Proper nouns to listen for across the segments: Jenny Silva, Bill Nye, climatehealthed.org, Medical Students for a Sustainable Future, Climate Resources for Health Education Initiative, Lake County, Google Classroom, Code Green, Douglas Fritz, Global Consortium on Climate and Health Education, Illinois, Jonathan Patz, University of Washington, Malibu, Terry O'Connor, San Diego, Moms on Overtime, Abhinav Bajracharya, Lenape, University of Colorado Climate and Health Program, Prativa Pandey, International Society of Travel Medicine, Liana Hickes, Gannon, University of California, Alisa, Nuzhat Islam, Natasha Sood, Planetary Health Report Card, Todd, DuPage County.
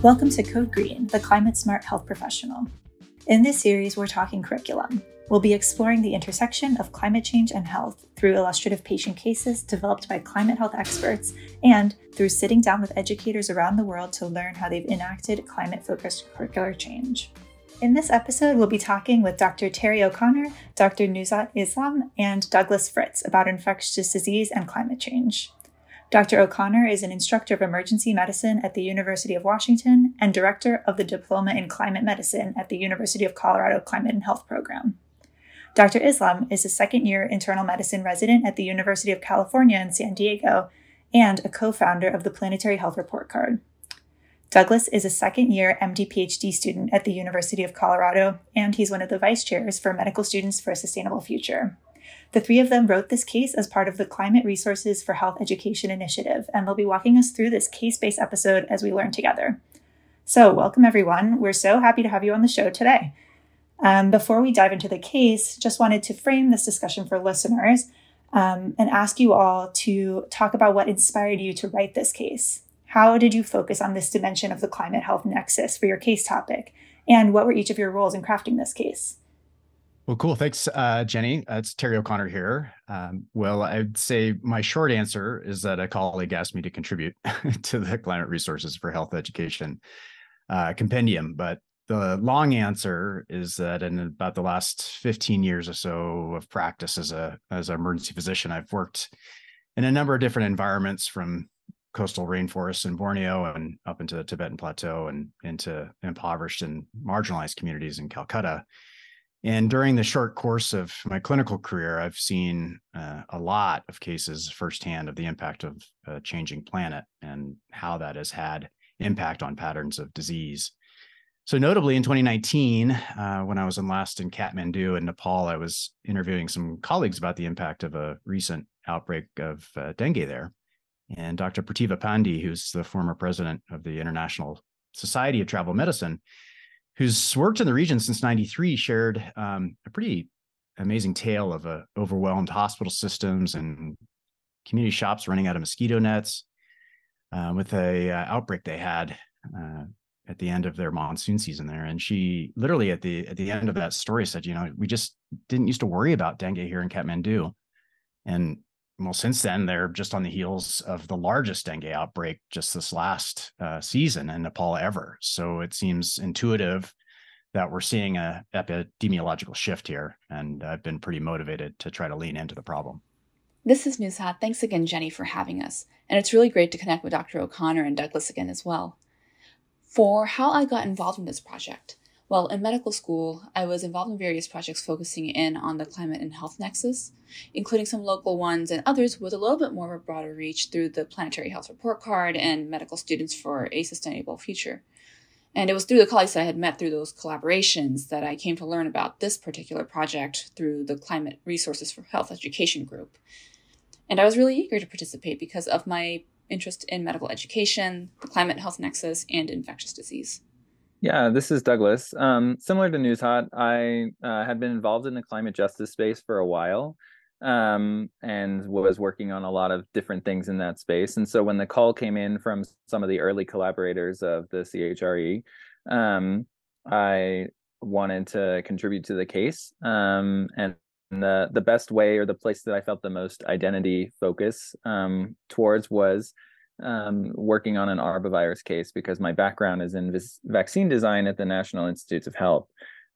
Welcome to Code Green, the Climate Smart Health Professional. In this series, we're talking curriculum. We'll be exploring the intersection of climate change and health through illustrative patient cases developed by climate health experts and through sitting down with educators around the world to learn how they've enacted climate-focused curricular change. In this episode, we'll be talking with Dr. Terry O'Connor, Dr. Nuzhat Islam, and Douglas Fritz about infectious disease and climate change. Dr. O'Connor is an instructor of emergency medicine at the University of Washington and director of the Diploma in Climate Medicine at the University of Colorado Climate and Health Program. Dr. Islam is a second-year internal medicine resident at the University of California in San Diego and a co-founder of the Planetary Health Report Card. Douglas is a second-year MD-PhD student at the University of Colorado, and he's one of the vice chairs for Medical Students for a Sustainable Future. The three of them wrote this case as part of the Climate Resources for Health Education Initiative, and they'll be walking us through this case-based episode as we learn together. So welcome, everyone. We're so happy to have you on the show today. Before we dive into the case, just wanted to frame this discussion for listeners and ask you all to talk about what inspired you to write this case. How did you focus on this dimension of the climate health nexus for your case topic? And what were each of your roles in crafting this case? Well, cool. Thanks, Jenny. It's Terry O'Connor here. Well, I'd say my short answer is that a colleague asked me to contribute to the Climate Resources for Health Education compendium. But the long answer is that in about the last 15 years or so of practice as an emergency physician, I've worked in a number of different environments, from coastal rainforests in Borneo and up into the Tibetan Plateau and into impoverished and marginalized communities in Calcutta. And during the short course of my clinical career, I've seen a lot of cases firsthand of the impact of a changing planet and how that has had impact on patterns of disease. So notably in 2019, when I was last in Kathmandu in Nepal, I was interviewing some colleagues about the impact of a recent outbreak of dengue there. And Dr. Prativa Pandey, who's the former president of the International Society of Travel Medicine, who's worked in the region since 93, shared a pretty amazing tale of overwhelmed hospital systems and community shops running out of mosquito nets with a outbreak they had at the end of their monsoon season there. And she literally at the end of that story said, you know, we just didn't used to worry about dengue here in Kathmandu. And well, since then, they're just on the heels of the largest dengue outbreak just this last season in Nepal ever. So it seems intuitive that we're seeing an epidemiological shift here, and I've been pretty motivated to try to lean into the problem. This is Nuzhat. Thanks again, Jenny, for having us. And it's really great to connect with Dr. O'Connor and Douglas again as well. For how I got involved in this project, well, in medical school, I was involved in various projects focusing in on the climate and health nexus, including some local ones and others with a little bit more of a broader reach through the Planetary Health Report Card and Medical Students for a Sustainable Future. And it was through the colleagues that I had met through those collaborations that I came to learn about this particular project through the Climate Resources for Health Education group. And I was really eager to participate because of my interest in medical education, the climate health nexus, and infectious disease. Yeah, this is Douglas. Similar to Nuzhat, I had been involved in the climate justice space for a while and was working on a lot of different things in that space. And so when the call came in from some of the early collaborators of the CHRE, I wanted to contribute to the case. And the best way, or the place that I felt the most identity focus towards, was working on an arbovirus case, because my background is in vaccine design at the National Institutes of Health,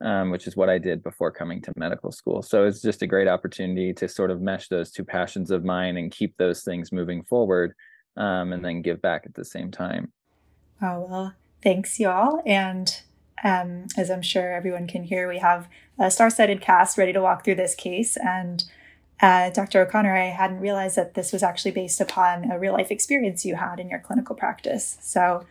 which is what I did before coming to medical school. So it's just a great opportunity to sort of mesh those two passions of mine and keep those things moving forward and then give back at the same time. Oh, well, thanks, y'all. And as I'm sure everyone can hear, we have a star-studded cast ready to walk through this case. And Dr. O'Connor, I hadn't realized that this was actually based upon a real-life experience you had in your clinical practice. So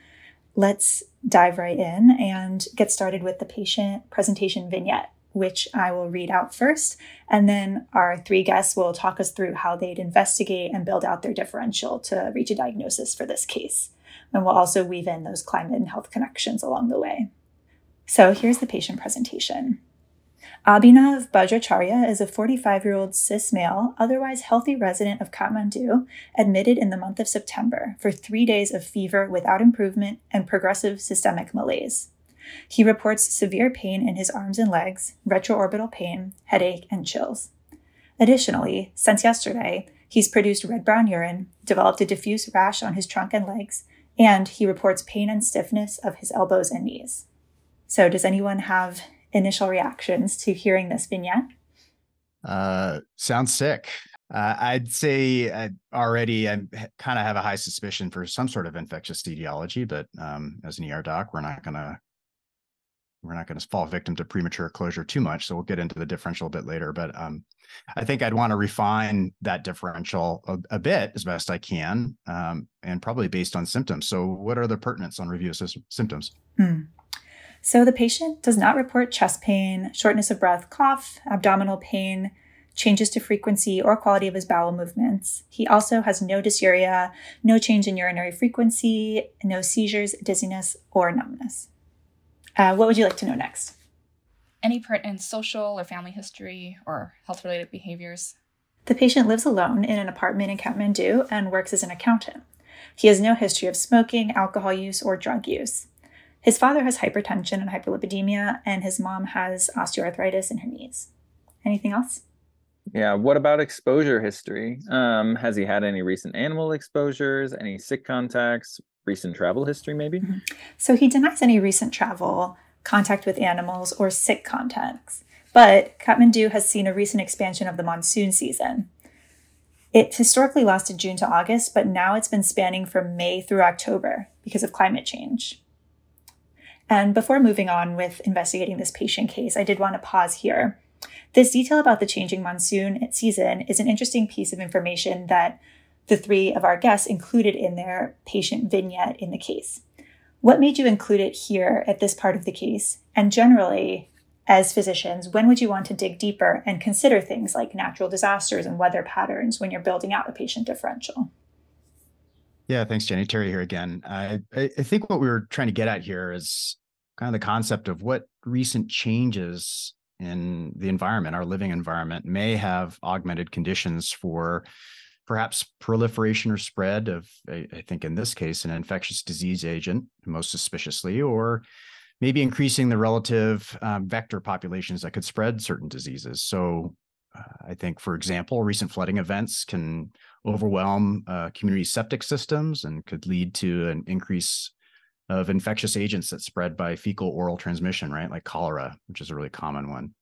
let's dive right in and get started with the patient presentation vignette, which I will read out first, and then our three guests will talk us through how they'd investigate and build out their differential to reach a diagnosis for this case. And we'll also weave in those climate and health connections along the way. So here's the patient presentation. Abhinav Bajracharya is a 45-year-old cis male, otherwise healthy resident of Kathmandu, admitted in the month of September for 3 days of fever without improvement and progressive systemic malaise. He reports severe pain in his arms and legs, retroorbital pain, headache, and chills. Additionally, since yesterday, he's produced red-brown urine, developed a diffuse rash on his trunk and legs, and he reports pain and stiffness of his elbows and knees. So does anyone have initial reactions to hearing this vignette? Sounds sick. I'd say already I kind of have a high suspicion for some sort of infectious etiology, but as an ER doc, we're not going to fall victim to premature closure too much. So we'll get into the differential a bit later, but I think I'd want to refine that differential a bit as best I can, and probably based on symptoms. So what are the pertinence on review of symptoms? So the patient does not report chest pain, shortness of breath, cough, abdominal pain, changes to frequency or quality of his bowel movements. He also has no dysuria, no change in urinary frequency, no seizures, dizziness, or numbness. What would you like to know next? Any pertinent social or family history or health-related behaviors? The patient lives alone in an apartment in Kathmandu and works as an accountant. He has no history of smoking, alcohol use, or drug use. His father has hypertension and hyperlipidemia, and his mom has osteoarthritis in her knees. Anything else? Yeah, what about exposure history? Has he had any recent animal exposures, any sick contacts, recent travel history maybe? Mm-hmm. So he denies any recent travel, contact with animals, or sick contacts. But Kathmandu has seen a recent expansion of the monsoon season. It historically lasted June to August, but now it's been spanning from May through October because of climate change. And before moving on with investigating this patient case, I did want to pause here. This detail about the changing monsoon season is an interesting piece of information that the three of our guests included in their patient vignette in the case. What made you include it here at this part of the case? And generally, as physicians, when would you want to dig deeper and consider things like natural disasters and weather patterns when you're building out the patient differential? Yeah, thanks, Jenny. Terry here again. I think what we were trying to get at here is kind of the concept of what recent changes in the environment, our living environment, may have augmented conditions for perhaps proliferation or spread of, I think in this case, an infectious disease agent, most suspiciously, or maybe increasing the relative vector populations that could spread certain diseases. So I think, for example, recent flooding events can overwhelm community septic systems and could lead to an increase of infectious agents that spread by fecal oral transmission, right? Like cholera, which is a really common one.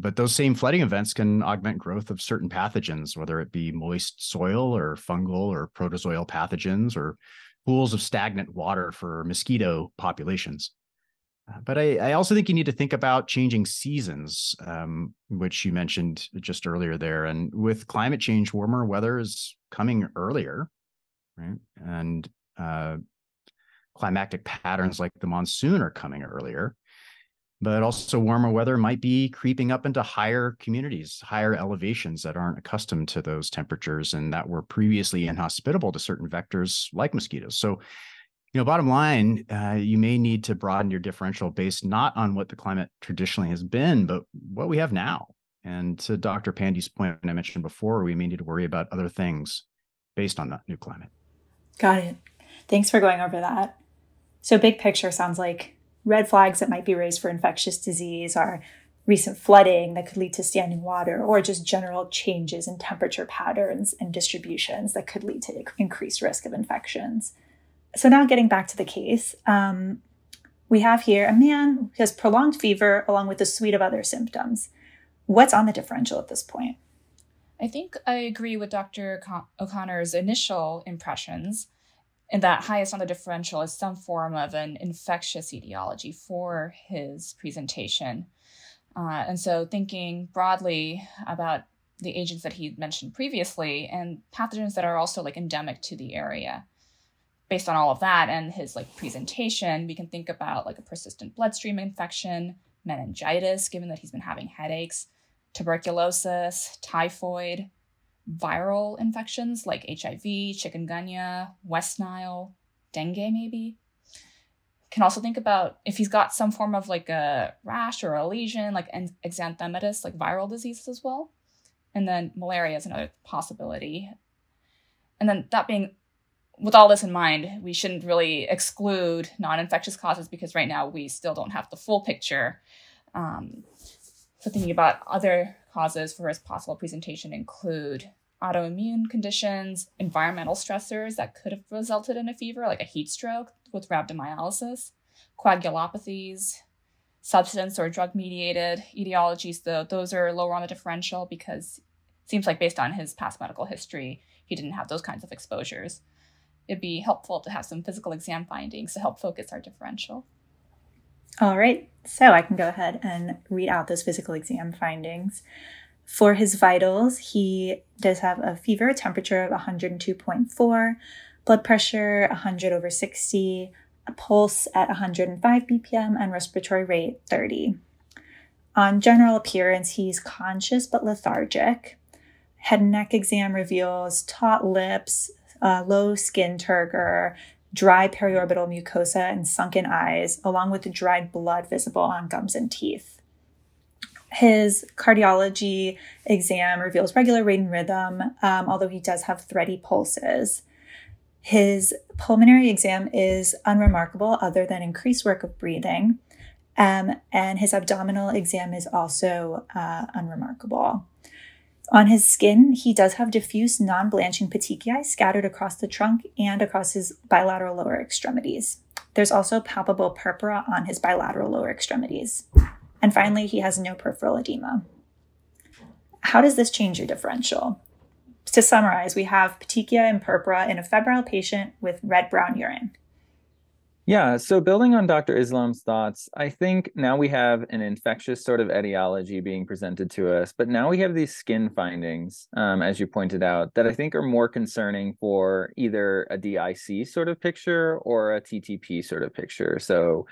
But those same flooding events can augment growth of certain pathogens, whether it be moist soil or fungal or protozoal pathogens or pools of stagnant water for mosquito populations. But I also think you need to think about changing seasons, which you mentioned just earlier there. And with climate change, warmer weather is coming earlier, right? And climactic patterns like the monsoon are coming earlier. But also warmer weather might be creeping up into higher communities, higher elevations that aren't accustomed to those temperatures and that were previously inhospitable to certain vectors like mosquitoes. So, bottom line, you may need to broaden your differential based not on what the climate traditionally has been, but what we have now. And to Dr. Pandey's point I mentioned before, we may need to worry about other things based on that new climate. Got it. Thanks for going over that. So big picture sounds like red flags that might be raised for infectious disease are recent flooding that could lead to standing water or just general changes in temperature patterns and distributions that could lead to increased risk of infections. So now getting back to the case, we have here a man who has prolonged fever along with a suite of other symptoms. What's on the differential at this point? I think I agree with Dr. O'Connor's initial impressions, and that highest on the differential is some form of an infectious etiology for his presentation. And so thinking broadly about the agents that he mentioned previously and pathogens that are also like endemic to the area. Based on all of that and his presentation, we can think about a persistent bloodstream infection, meningitis, given that he's been having headaches, tuberculosis, typhoid, viral infections like HIV, chikungunya, West Nile, dengue maybe, can also think about if he's got some form of like a rash or a lesion, like exanthematitis, like viral diseases as well. And then malaria is another possibility. And then that being, with all this in mind, we shouldn't really exclude non-infectious causes because right now we still don't have the full picture. So thinking about other causes for risk possible presentation include autoimmune conditions, environmental stressors that could have resulted in a fever, like a heat stroke with rhabdomyolysis, coagulopathies, substance or drug-mediated etiologies, though those are lower on the differential because it seems like based on his past medical history, he didn't have those kinds of exposures. It'd be helpful to have some physical exam findings to help focus our differential. All right, so I can go ahead and read out those physical exam findings. For his vitals, he does have a fever, temperature of 102.4, blood pressure 100/60, a pulse at 105 BPM, and respiratory rate 30. On general appearance, he's conscious but lethargic. Head and neck exam reveals taut lips, low skin turgor, dry periorbital mucosa, and sunken eyes, along with the dried blood visible on gums and teeth. His cardiology exam reveals regular rate and rhythm, although he does have thready pulses. His pulmonary exam is unremarkable other than increased work of breathing, and his abdominal exam is also unremarkable. On his skin, he does have diffuse non-blanching petechiae scattered across the trunk and across his bilateral lower extremities. There's also palpable purpura on his bilateral lower extremities. And finally, he has no peripheral edema. How does this change your differential? To summarize, we have petechiae and purpura in a febrile patient with red-brown urine. Yeah, so building on Dr. Islam's thoughts, I think now we have an infectious sort of etiology being presented to us, but now we have these skin findings, as you pointed out, that I think are more concerning for either a DIC sort of picture or a TTP sort of picture. So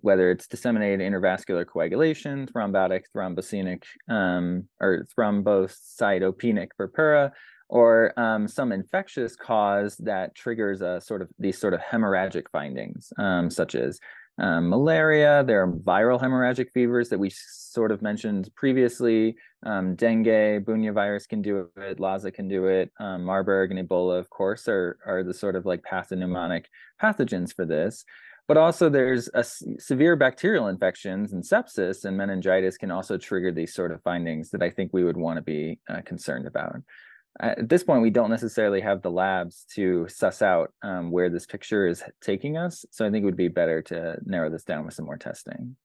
whether it's disseminated intervascular coagulation, thrombotic, thrombocinic, or thrombocytopenic purpura, or some infectious cause that triggers a sort of these sort of hemorrhagic findings, such as malaria. There are viral hemorrhagic fevers that we sort of mentioned previously. Dengue, Bunya virus can do it, Lassa can do it, Marburg and Ebola, of course, are the sort of like pathognomonic pathogens for this. But also there's a severe bacterial infections and sepsis and meningitis can also trigger these sort of findings that I think we would want to be concerned about. At this point, we don't necessarily have the labs to suss out where this picture is taking us. So I think it would be better to narrow this down with some more testing.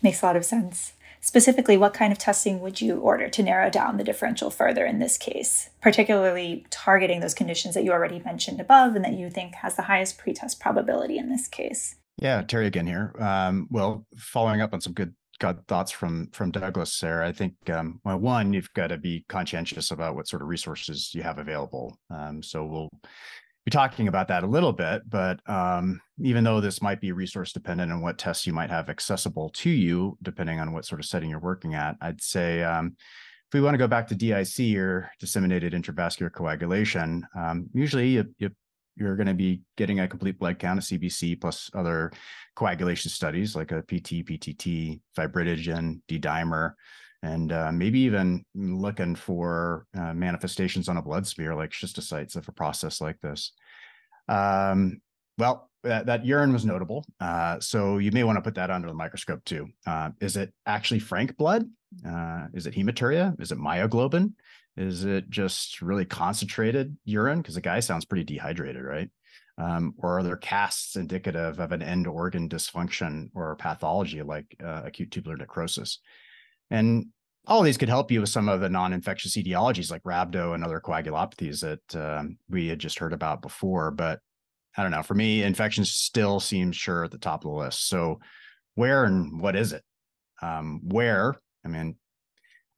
Makes a lot of sense. Specifically, what kind of testing would you order to narrow down the differential further in this case, particularly targeting those conditions that you already mentioned above and that you think has the highest pretest probability in this case? Yeah, Terry again here. Well, following up on some good thoughts from Douglas there. I think, well, one, you've got to be conscientious about what sort of resources you have available. So we'll be talking about that a little bit, but even though this might be resource dependent on what tests you might have accessible to you, depending on what sort of setting you're working at, I'd say if we want to go back to DIC or disseminated intravascular coagulation, usually you're going to be getting a complete blood count, a CBC, plus other coagulation studies like a PT, PTT, fibrinogen, D-dimer, and maybe even looking for manifestations on a blood smear like schistocytes of a process like this. Well, that urine was notable. So you may want to put that under the microscope too. Is it actually frank blood? Is it hematuria? Is it myoglobin? Is it just really concentrated urine? Because the guy sounds pretty dehydrated, right? Or are there casts indicative of an end organ dysfunction or pathology like acute tubular necrosis? And all of these could help you with some of the non-infectious etiologies like rhabdo and other coagulopathies that we had just heard about before. But I don't know, for me, infection still seems sure at the top of the list. So where and what is it?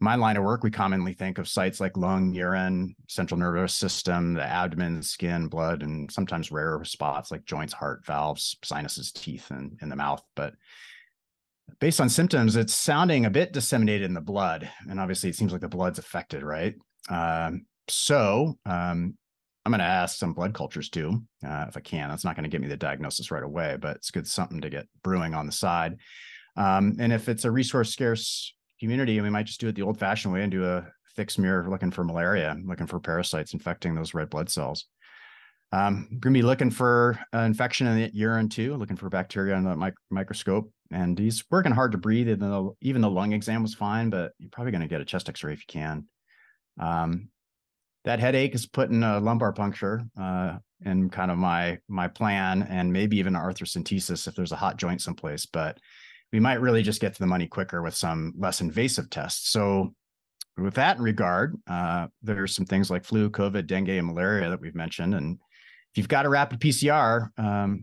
My line of work, we commonly think of sites like lung, urine, central nervous system, the abdomen, skin, blood, and sometimes rarer spots like joints, heart, valves, sinuses, teeth, and in the mouth. But based on symptoms, it's sounding a bit disseminated in the blood. And obviously, it seems like the blood's affected, right? So I'm going to ask some blood cultures too, if I can. That's not going to get me the diagnosis right away, but it's good something to get brewing on the side. And if it's a resource scarce community, we might just do it the old fashioned way and do a thick smear looking for malaria, looking for parasites infecting those red blood cells. Going to be looking for infection in the urine too, looking for bacteria under the microscope. And he's working hard to breathe. And even the lung exam was fine, but you're probably going to get a chest X-ray if you can. That headache is putting a lumbar puncture in kind of my plan, and maybe even an arthrocentesis if there's a hot joint someplace. But we might really just get to the money quicker with some less invasive tests. So with that in regard, there are some things like flu, COVID, dengue, and malaria that we've mentioned. And if you've got a rapid PCR,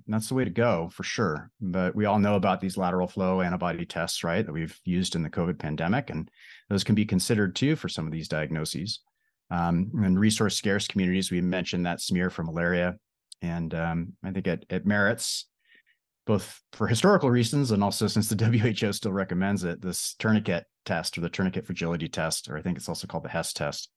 that's the way to go for sure. But we all know about these lateral flow antibody tests, right, that we've used in the COVID pandemic. And those can be considered too for some of these diagnoses. And resource scarce communities, we mentioned that smear for malaria. And I think it merits, both for historical reasons and also since the WHO still recommends it, this tourniquet test, or the tourniquet fragility test, or I think it's also called the Hess test,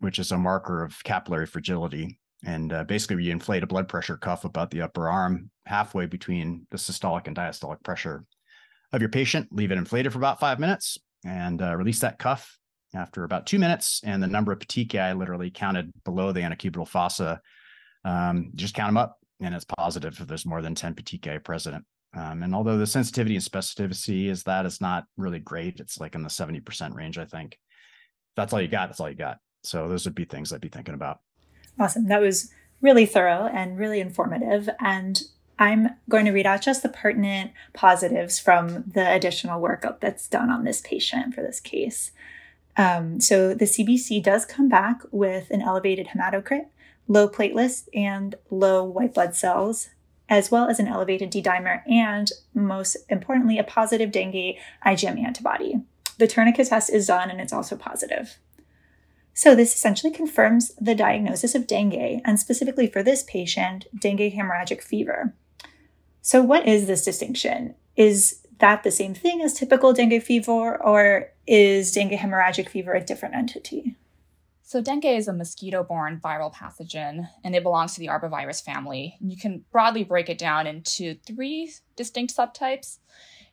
which is a marker of capillary fragility. And basically, you inflate a blood pressure cuff about the upper arm halfway between the systolic and diastolic pressure of your patient, leave it inflated for about 5 minutes, and release that cuff after about 2 minutes. And the number of petechiae literally counted below the antecubital fossa, just count them up, and it's positive if there's more than 10 petechiae present. And although the sensitivity and specificity is not really great, it's like in the 70% range, I think. That's all you got. That's all you got. So those would be things I'd be thinking about. Awesome. That was really thorough and really informative. And I'm going to read out just the pertinent positives from the additional workup that's done on this patient for this case. So the CBC does come back with an elevated hematocrit, low platelets, and low white blood cells, as well as an elevated D-dimer and, most importantly, a positive dengue IgM antibody. The tourniquet test is done, and it's also positive. So this essentially confirms the diagnosis of dengue, and specifically for this patient, dengue hemorrhagic fever. So what is this distinction? Is that the same thing as typical dengue fever, or is dengue hemorrhagic fever a different entity? So dengue is a mosquito-borne viral pathogen, and it belongs to the arbovirus family. You can broadly break it down into three distinct subtypes.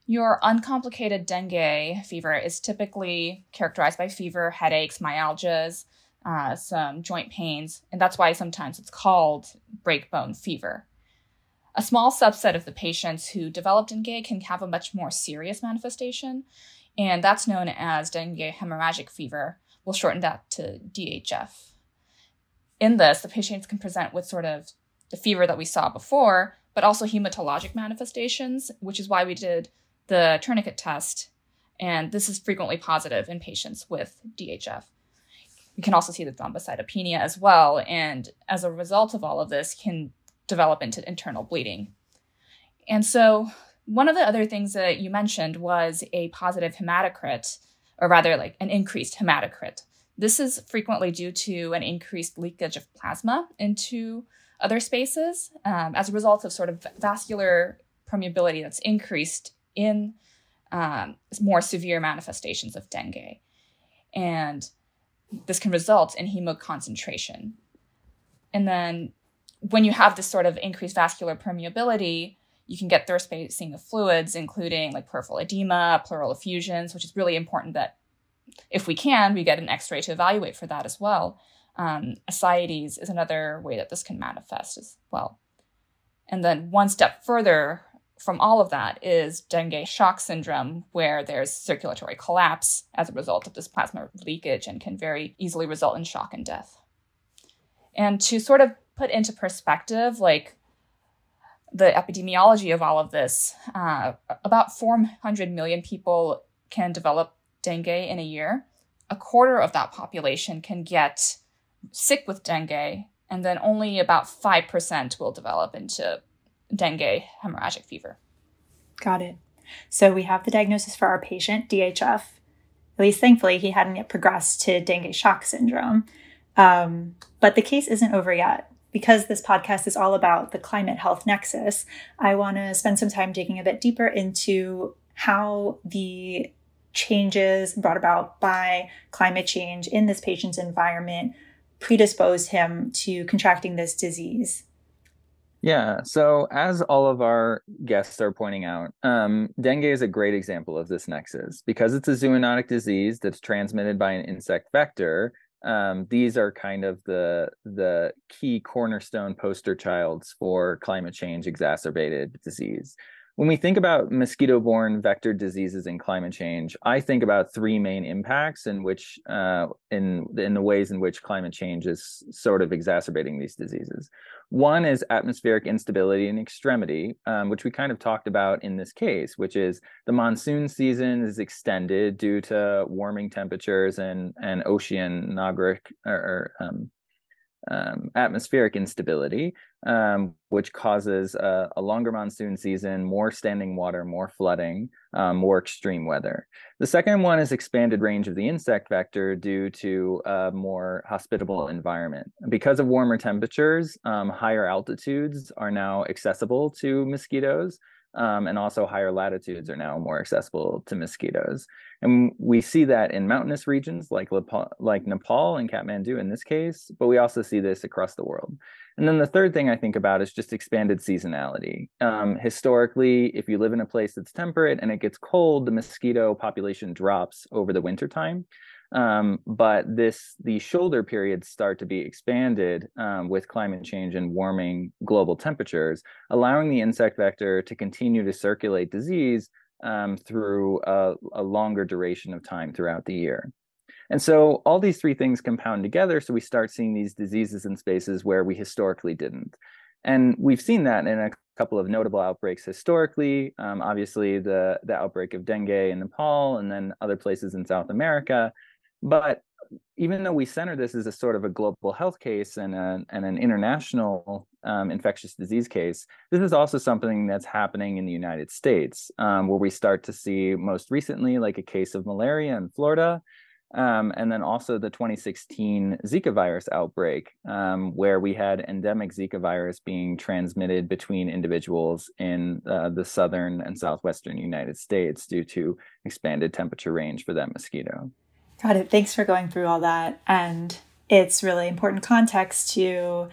Your uncomplicated dengue fever is typically characterized by fever, headaches, myalgias, some joint pains, and that's why sometimes it's called breakbone fever. A small subset of the patients who develop dengue can have a much more serious manifestation, and that's known as dengue hemorrhagic fever. We'll shorten that to DHF. In this, the patients can present with sort of the fever that we saw before, but also hematologic manifestations, which is why we did the tourniquet test, and this is frequently positive in patients with DHF. You can also see the thrombocytopenia as well, and as a result of all of this, can develop into internal bleeding. And so one of the other things that you mentioned was a positive hematocrit, or rather like an increased hematocrit. This is frequently due to an increased leakage of plasma into other spaces as a result of sort of vascular permeability that's increased in more severe manifestations of dengue. And this can result in hemoconcentration. And then when you have this sort of increased vascular permeability, you can get third-spacing of fluids, including like peripheral edema, pleural effusions, which is really important that if we can, we get an X-ray to evaluate for that as well. Ascites is another way that this can manifest as well. And then one step further from all of that is dengue shock syndrome, where there's circulatory collapse as a result of this plasma leakage and can very easily result in shock and death. And to sort of put into perspective, like the epidemiology of all of this, about 400 million people can develop dengue in a year. A quarter of that population can get sick with dengue, and then only about 5% will develop into dengue hemorrhagic fever. Got it. So we have the diagnosis for our patient, DHF. At least thankfully, he hadn't yet progressed to dengue shock syndrome. But the case isn't over yet. Because this podcast is all about the climate health nexus, I want to spend some time digging a bit deeper into how the changes brought about by climate change in this patient's environment predisposed him to contracting this disease? Yeah, so as all of our guests are pointing out, dengue is a great example of this nexus. Because it's a zoonotic disease that's transmitted by an insect vector, these are kind of the key cornerstone poster childs for climate change exacerbated disease. When we think about mosquito-borne vector diseases and climate change, I think about three main impacts in which, in the ways in which climate change is sort of exacerbating these diseases. One is atmospheric instability and extremity, which we kind of talked about in this case, which is the monsoon season is extended due to warming temperatures and oceanographic atmospheric instability, which causes a longer monsoon season, more standing water, more flooding, more extreme weather. The second one is expanded range of the insect vector due to a more hospitable environment. Because of warmer temperatures, higher altitudes are now accessible to mosquitoes, and also higher latitudes are now more accessible to mosquitoes. And we see that in mountainous regions like Nepal and Kathmandu in this case, but we also see this across the world. And then the third thing I think about is just expanded seasonality. Historically, if you live in a place that's temperate and it gets cold, the mosquito population drops over the wintertime. But the shoulder periods start to be expanded with climate change and warming global temperatures, allowing the insect vector to continue to circulate disease through a longer duration of time throughout the year. And so all these three things compound together, so we start seeing these diseases in spaces where we historically didn't. And we've seen that in a couple of notable outbreaks historically, obviously the outbreak of dengue in Nepal and then other places in South America. But even though we center this as a sort of a global health case and an international infectious disease case, this is also something that's happening in the United States, where we start to see most recently like a case of malaria in Florida, and then also the 2016 Zika virus outbreak, where we had endemic Zika virus being transmitted between individuals in the southern and southwestern United States due to expanded temperature range for that mosquito. Got it. Thanks for going through all that. And it's really important context to,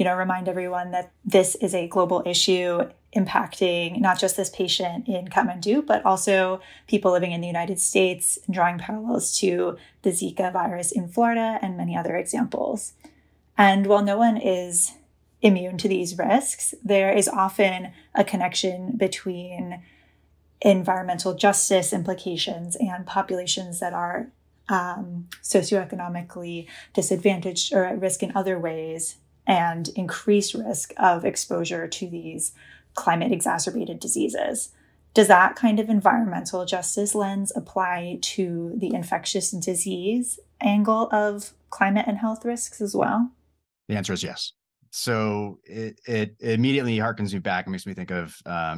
remind everyone that this is a global issue impacting not just this patient in Kathmandu, but also people living in the United States, drawing parallels to the Zika virus in Florida and many other examples. And while no one is immune to these risks, there is often a connection between environmental justice implications and populations that are socioeconomically disadvantaged or at risk in other ways, and increased risk of exposure to these climate exacerbated diseases. Does that kind of environmental justice lens apply to the infectious disease angle of climate and health risks as well? The answer is yes. So it immediately harkens me back and makes me think of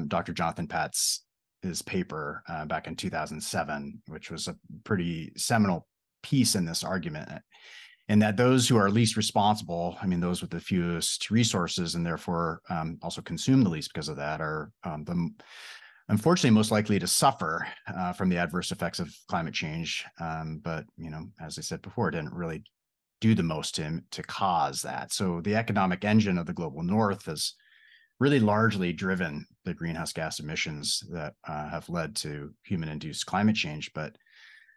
Dr. Jonathan Patz, his paper back in 2007, which was a pretty seminal piece in this argument, and that those who are least responsible, those with the fewest resources and therefore also consume the least because of that, are unfortunately most likely to suffer from the adverse effects of climate change. But, as I said before, it didn't really do the most to cause that. So the economic engine of the global north is really largely driven the greenhouse gas emissions that have led to human-induced climate change. But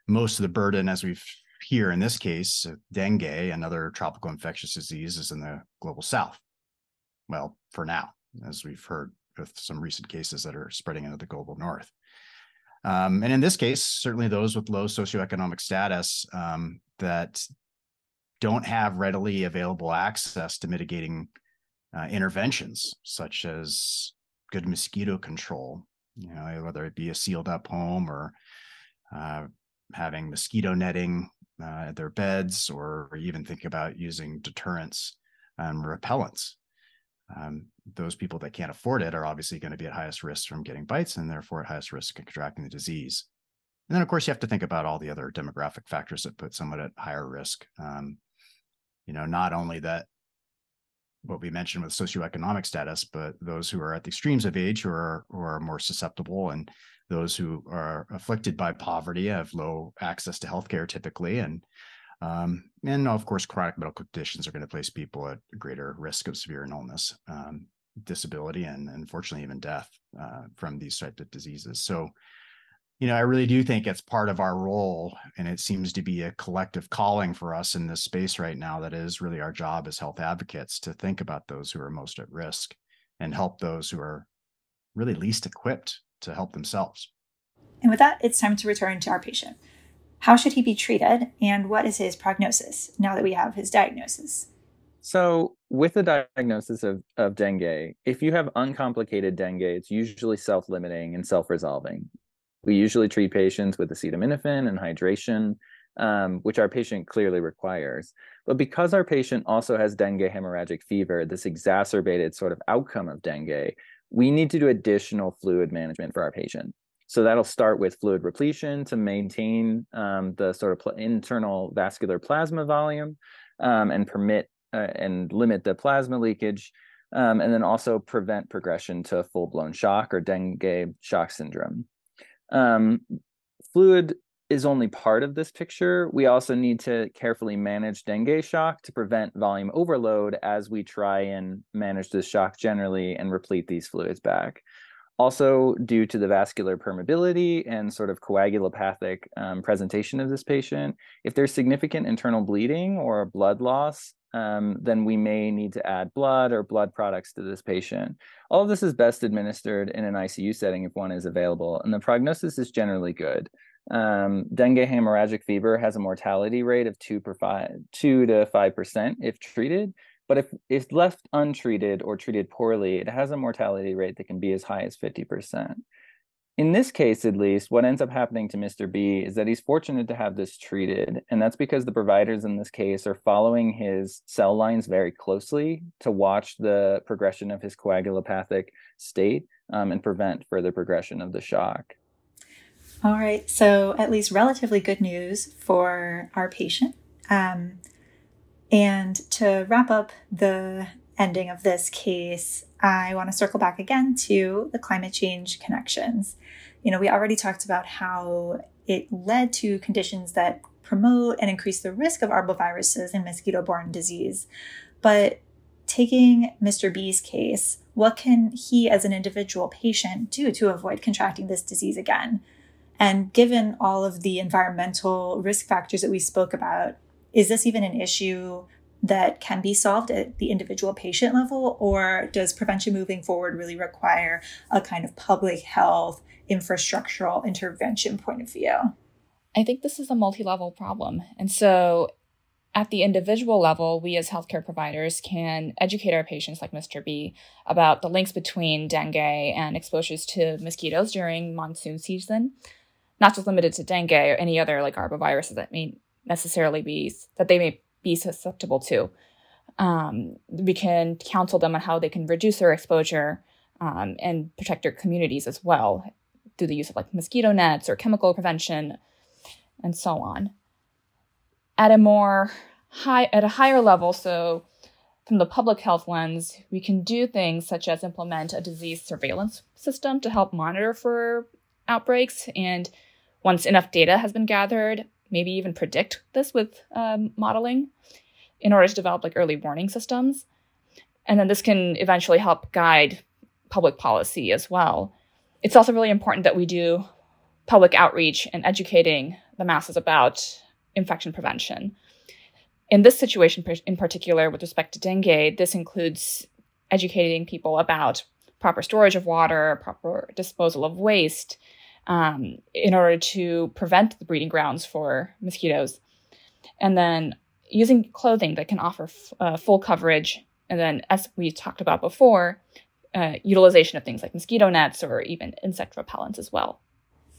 most of the burden, as we've here in this case, dengue and other tropical infectious diseases, in the global south. Well, for now, as we've heard with some recent cases that are spreading into the global north. And in this case, certainly those with low socioeconomic status that don't have readily available access to mitigating interventions such as good mosquito control, whether it be a sealed up home or having mosquito netting at their beds, or even think about using deterrents and repellents. Those people that can't afford it are obviously going to be at highest risk from getting bites and therefore at highest risk of contracting the disease. And then, of course, you have to think about all the other demographic factors that put someone at higher risk. Not only that, what we mentioned with socioeconomic status, but those who are at the extremes of age or are more susceptible, and those who are afflicted by poverty have low access to healthcare typically, and And of course, chronic medical conditions are going to place people at greater risk of severe illness, disability, and unfortunately even death from these types of diseases. So, you know, I really do think it's part of our role, and it seems to be a collective calling for us in this space right now. That is really our job as health advocates, to think about those who are most at risk and help those who are really least equipped to help themselves. And with that, it's time to return to our patient. How should he be treated, and what is his prognosis now that we have his diagnosis? So with the diagnosis of dengue, if you have uncomplicated dengue, it's usually self-limiting and self-resolving. We usually treat patients with acetaminophen and hydration, which our patient clearly requires. But because our patient also has dengue hemorrhagic fever, this exacerbated sort of outcome of dengue, we need to do additional fluid management for our patient. So that'll start with fluid repletion to maintain the sort of internal vascular plasma volume and permit and limit the plasma leakage, and then also prevent progression to full-blown shock or dengue shock syndrome. Fluid is only part of this picture. We also need to carefully manage dengue shock to prevent volume overload as we try and manage this shock generally and replete these fluids back. Also, due to the vascular permeability and sort of coagulopathic presentation of this patient, if there's significant internal bleeding or blood loss, then we may need to add blood or blood products to this patient. All of this is best administered in an ICU setting if one is available, and the prognosis is generally good. Dengue hemorrhagic fever has a mortality rate of 2 to 5% if treated. But if left untreated or treated poorly, it has a mortality rate that can be as high as 50%. In this case, at least, what ends up happening to Mr. B is that he's fortunate to have this treated. And that's because the providers in this case are following his cell lines very closely to watch the progression of his coagulopathic state and prevent further progression of the shock. All right. So at least relatively good news for our patient. And to wrap up the ending of this case, I want to circle back again to the climate change connections. You know, we already talked about how it led to conditions that promote and increase the risk of arboviruses and mosquito-borne disease. But taking Mr. B's case, what can he as an individual patient do to avoid contracting this disease again? And given all of the environmental risk factors that we spoke about, is this even an issue that can be solved at the individual patient level, or does prevention moving forward really require a kind of public health infrastructural intervention point of view? I think this is a multi-level problem. And so at the individual level, we as healthcare providers can educate our patients like Mr. B about the links between dengue and exposures to mosquitoes during monsoon season, not just limited to dengue or any other like arboviruses that may necessarily be that they may be susceptible to. We can counsel them on how they can reduce their exposure and protect their communities as well through the use of like mosquito nets or chemical prevention and so on. At a higher level, so from the public health lens, we can do things such as implement a disease surveillance system to help monitor for outbreaks, and once enough data has been gathered, maybe even predict this with modeling in order to develop like early warning systems. And then this can eventually help guide public policy as well. It's also really important that we do public outreach and educating the masses about infection prevention. In this situation in particular, with respect to dengue, this includes educating people about proper storage of water, proper disposal of waste, in order to prevent the breeding grounds for mosquitoes. And then using clothing that can offer full coverage. And then, as we talked about before, utilization of things like mosquito nets or even insect repellents as well.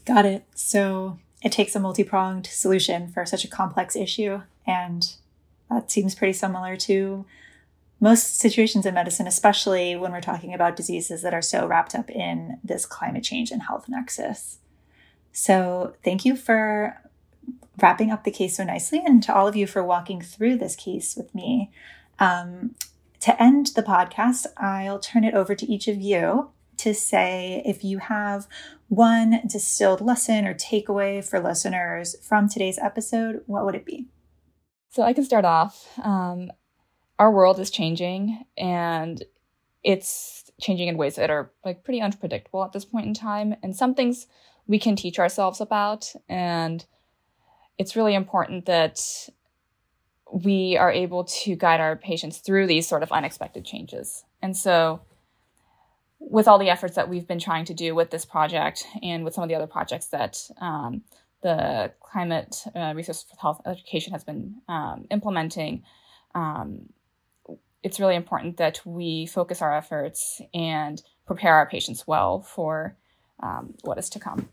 Got it. So it takes a multi-pronged solution for such a complex issue. And that seems pretty similar to most situations in medicine, especially when we're talking about diseases that are so wrapped up in this climate change and health nexus. So thank you for wrapping up the case so nicely, and to all of you for walking through this case with me. To end the podcast, I'll turn it over to each of you to say if you have one distilled lesson or takeaway for listeners from today's episode, what would it be? So I can start off. Our world is changing, and it's changing in ways that are like pretty unpredictable at this point in time. And some things we can teach ourselves about. And it's really important that we are able to guide our patients through these sort of unexpected changes. And so with all the efforts that we've been trying to do with this project and with some of the other projects that the Climate Resources for Health Education has been implementing, it's really important that we focus our efforts and prepare our patients well for what is to come.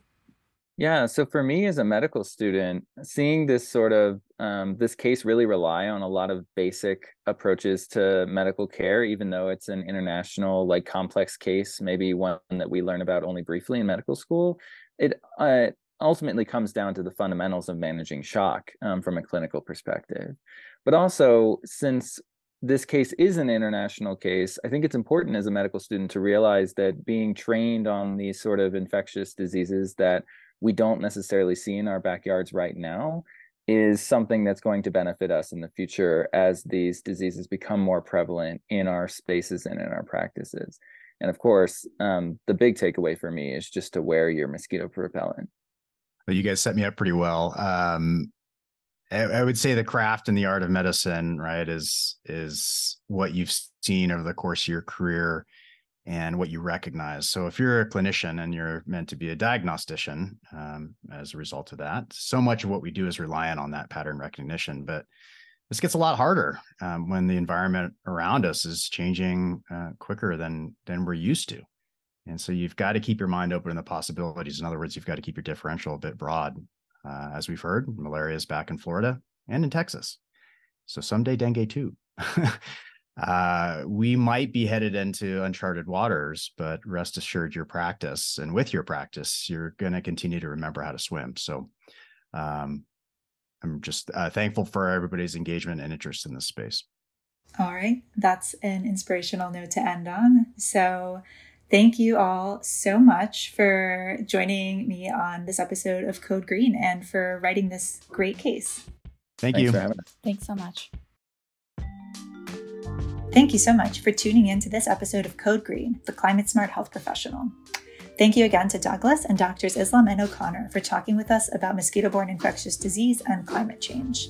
Yeah. So for me as a medical student, seeing this sort of this case really rely on a lot of basic approaches to medical care, even though it's an international, like, complex case, maybe one that we learn about only briefly in medical school. It ultimately comes down to the fundamentals of managing shock from a clinical perspective. But also, since this case is an international case, I think it's important as a medical student to realize that being trained on these sort of infectious diseases that we don't necessarily see in our backyards right now is something that's going to benefit us in the future as these diseases become more prevalent in our spaces and in our practices. And of course, the big takeaway for me is just to wear your mosquito repellent. Well, you guys set me up pretty well. I would say the craft and the art of medicine, right, is what you've seen over the course of your career and what you recognize. So if you're a clinician and you're meant to be a diagnostician, as a result of that, so much of what we do is reliant on that pattern recognition. But this gets a lot harder when the environment around us is changing quicker than we're used to. And so you've got to keep your mind open to the possibilities. In other words, you've got to keep your differential a bit broad. As we've heard, malaria is back in Florida and in Texas. So someday dengue too. We might be headed into uncharted waters, but rest assured your practice, and with your practice, you're going to continue to remember how to swim. So I'm just thankful for everybody's engagement and interest in this space. All right. That's an inspirational note to end on. So thank you all so much for joining me on this episode of Code Green and for writing this great case. Thanks for having us. Thanks so much. Thank you so much for tuning in to this episode of Code Green, the Climate Smart Health Professional. Thank you again to Douglas and Doctors Islam and O'Connor for talking with us about mosquito-borne infectious disease and climate change.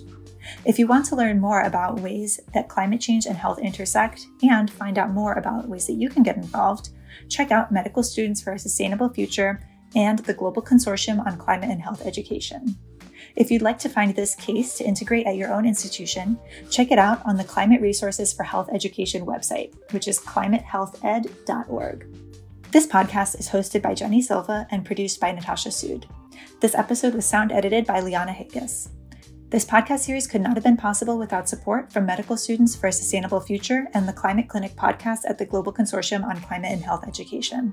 If you want to learn more about ways that climate change and health intersect and find out more about ways that you can get involved, check out Medical Students for a Sustainable Future and the Global Consortium on Climate and Health Education. If you'd like to find this case to integrate at your own institution, check it out on the Climate Resources for Health Education website, which is climatehealthed.org. This podcast is hosted by Jenny Silva and produced by Natasha Sood. This episode was sound edited by Liana Hickes. This podcast series could not have been possible without support from Medical Students for a Sustainable Future and the Climate Clinic podcast at the Global Consortium on Climate and Health Education.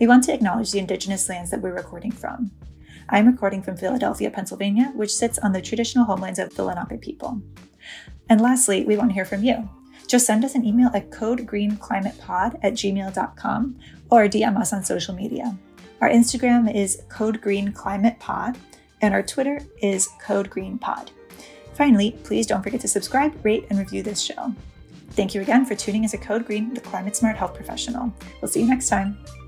We want to acknowledge the Indigenous lands that we're recording from. I'm recording from Philadelphia, Pennsylvania, which sits on the traditional homelands of the Lenape people. And lastly, we want to hear from you. Just send us an email at codegreenclimatepod@gmail.com or DM us on social media. Our Instagram is codegreenclimatepod, and our Twitter is codegreenpod. Finally, please don't forget to subscribe, rate, and review this show. Thank you again for tuning into Code Green, the Climate Smart Health Professional. We'll see you next time.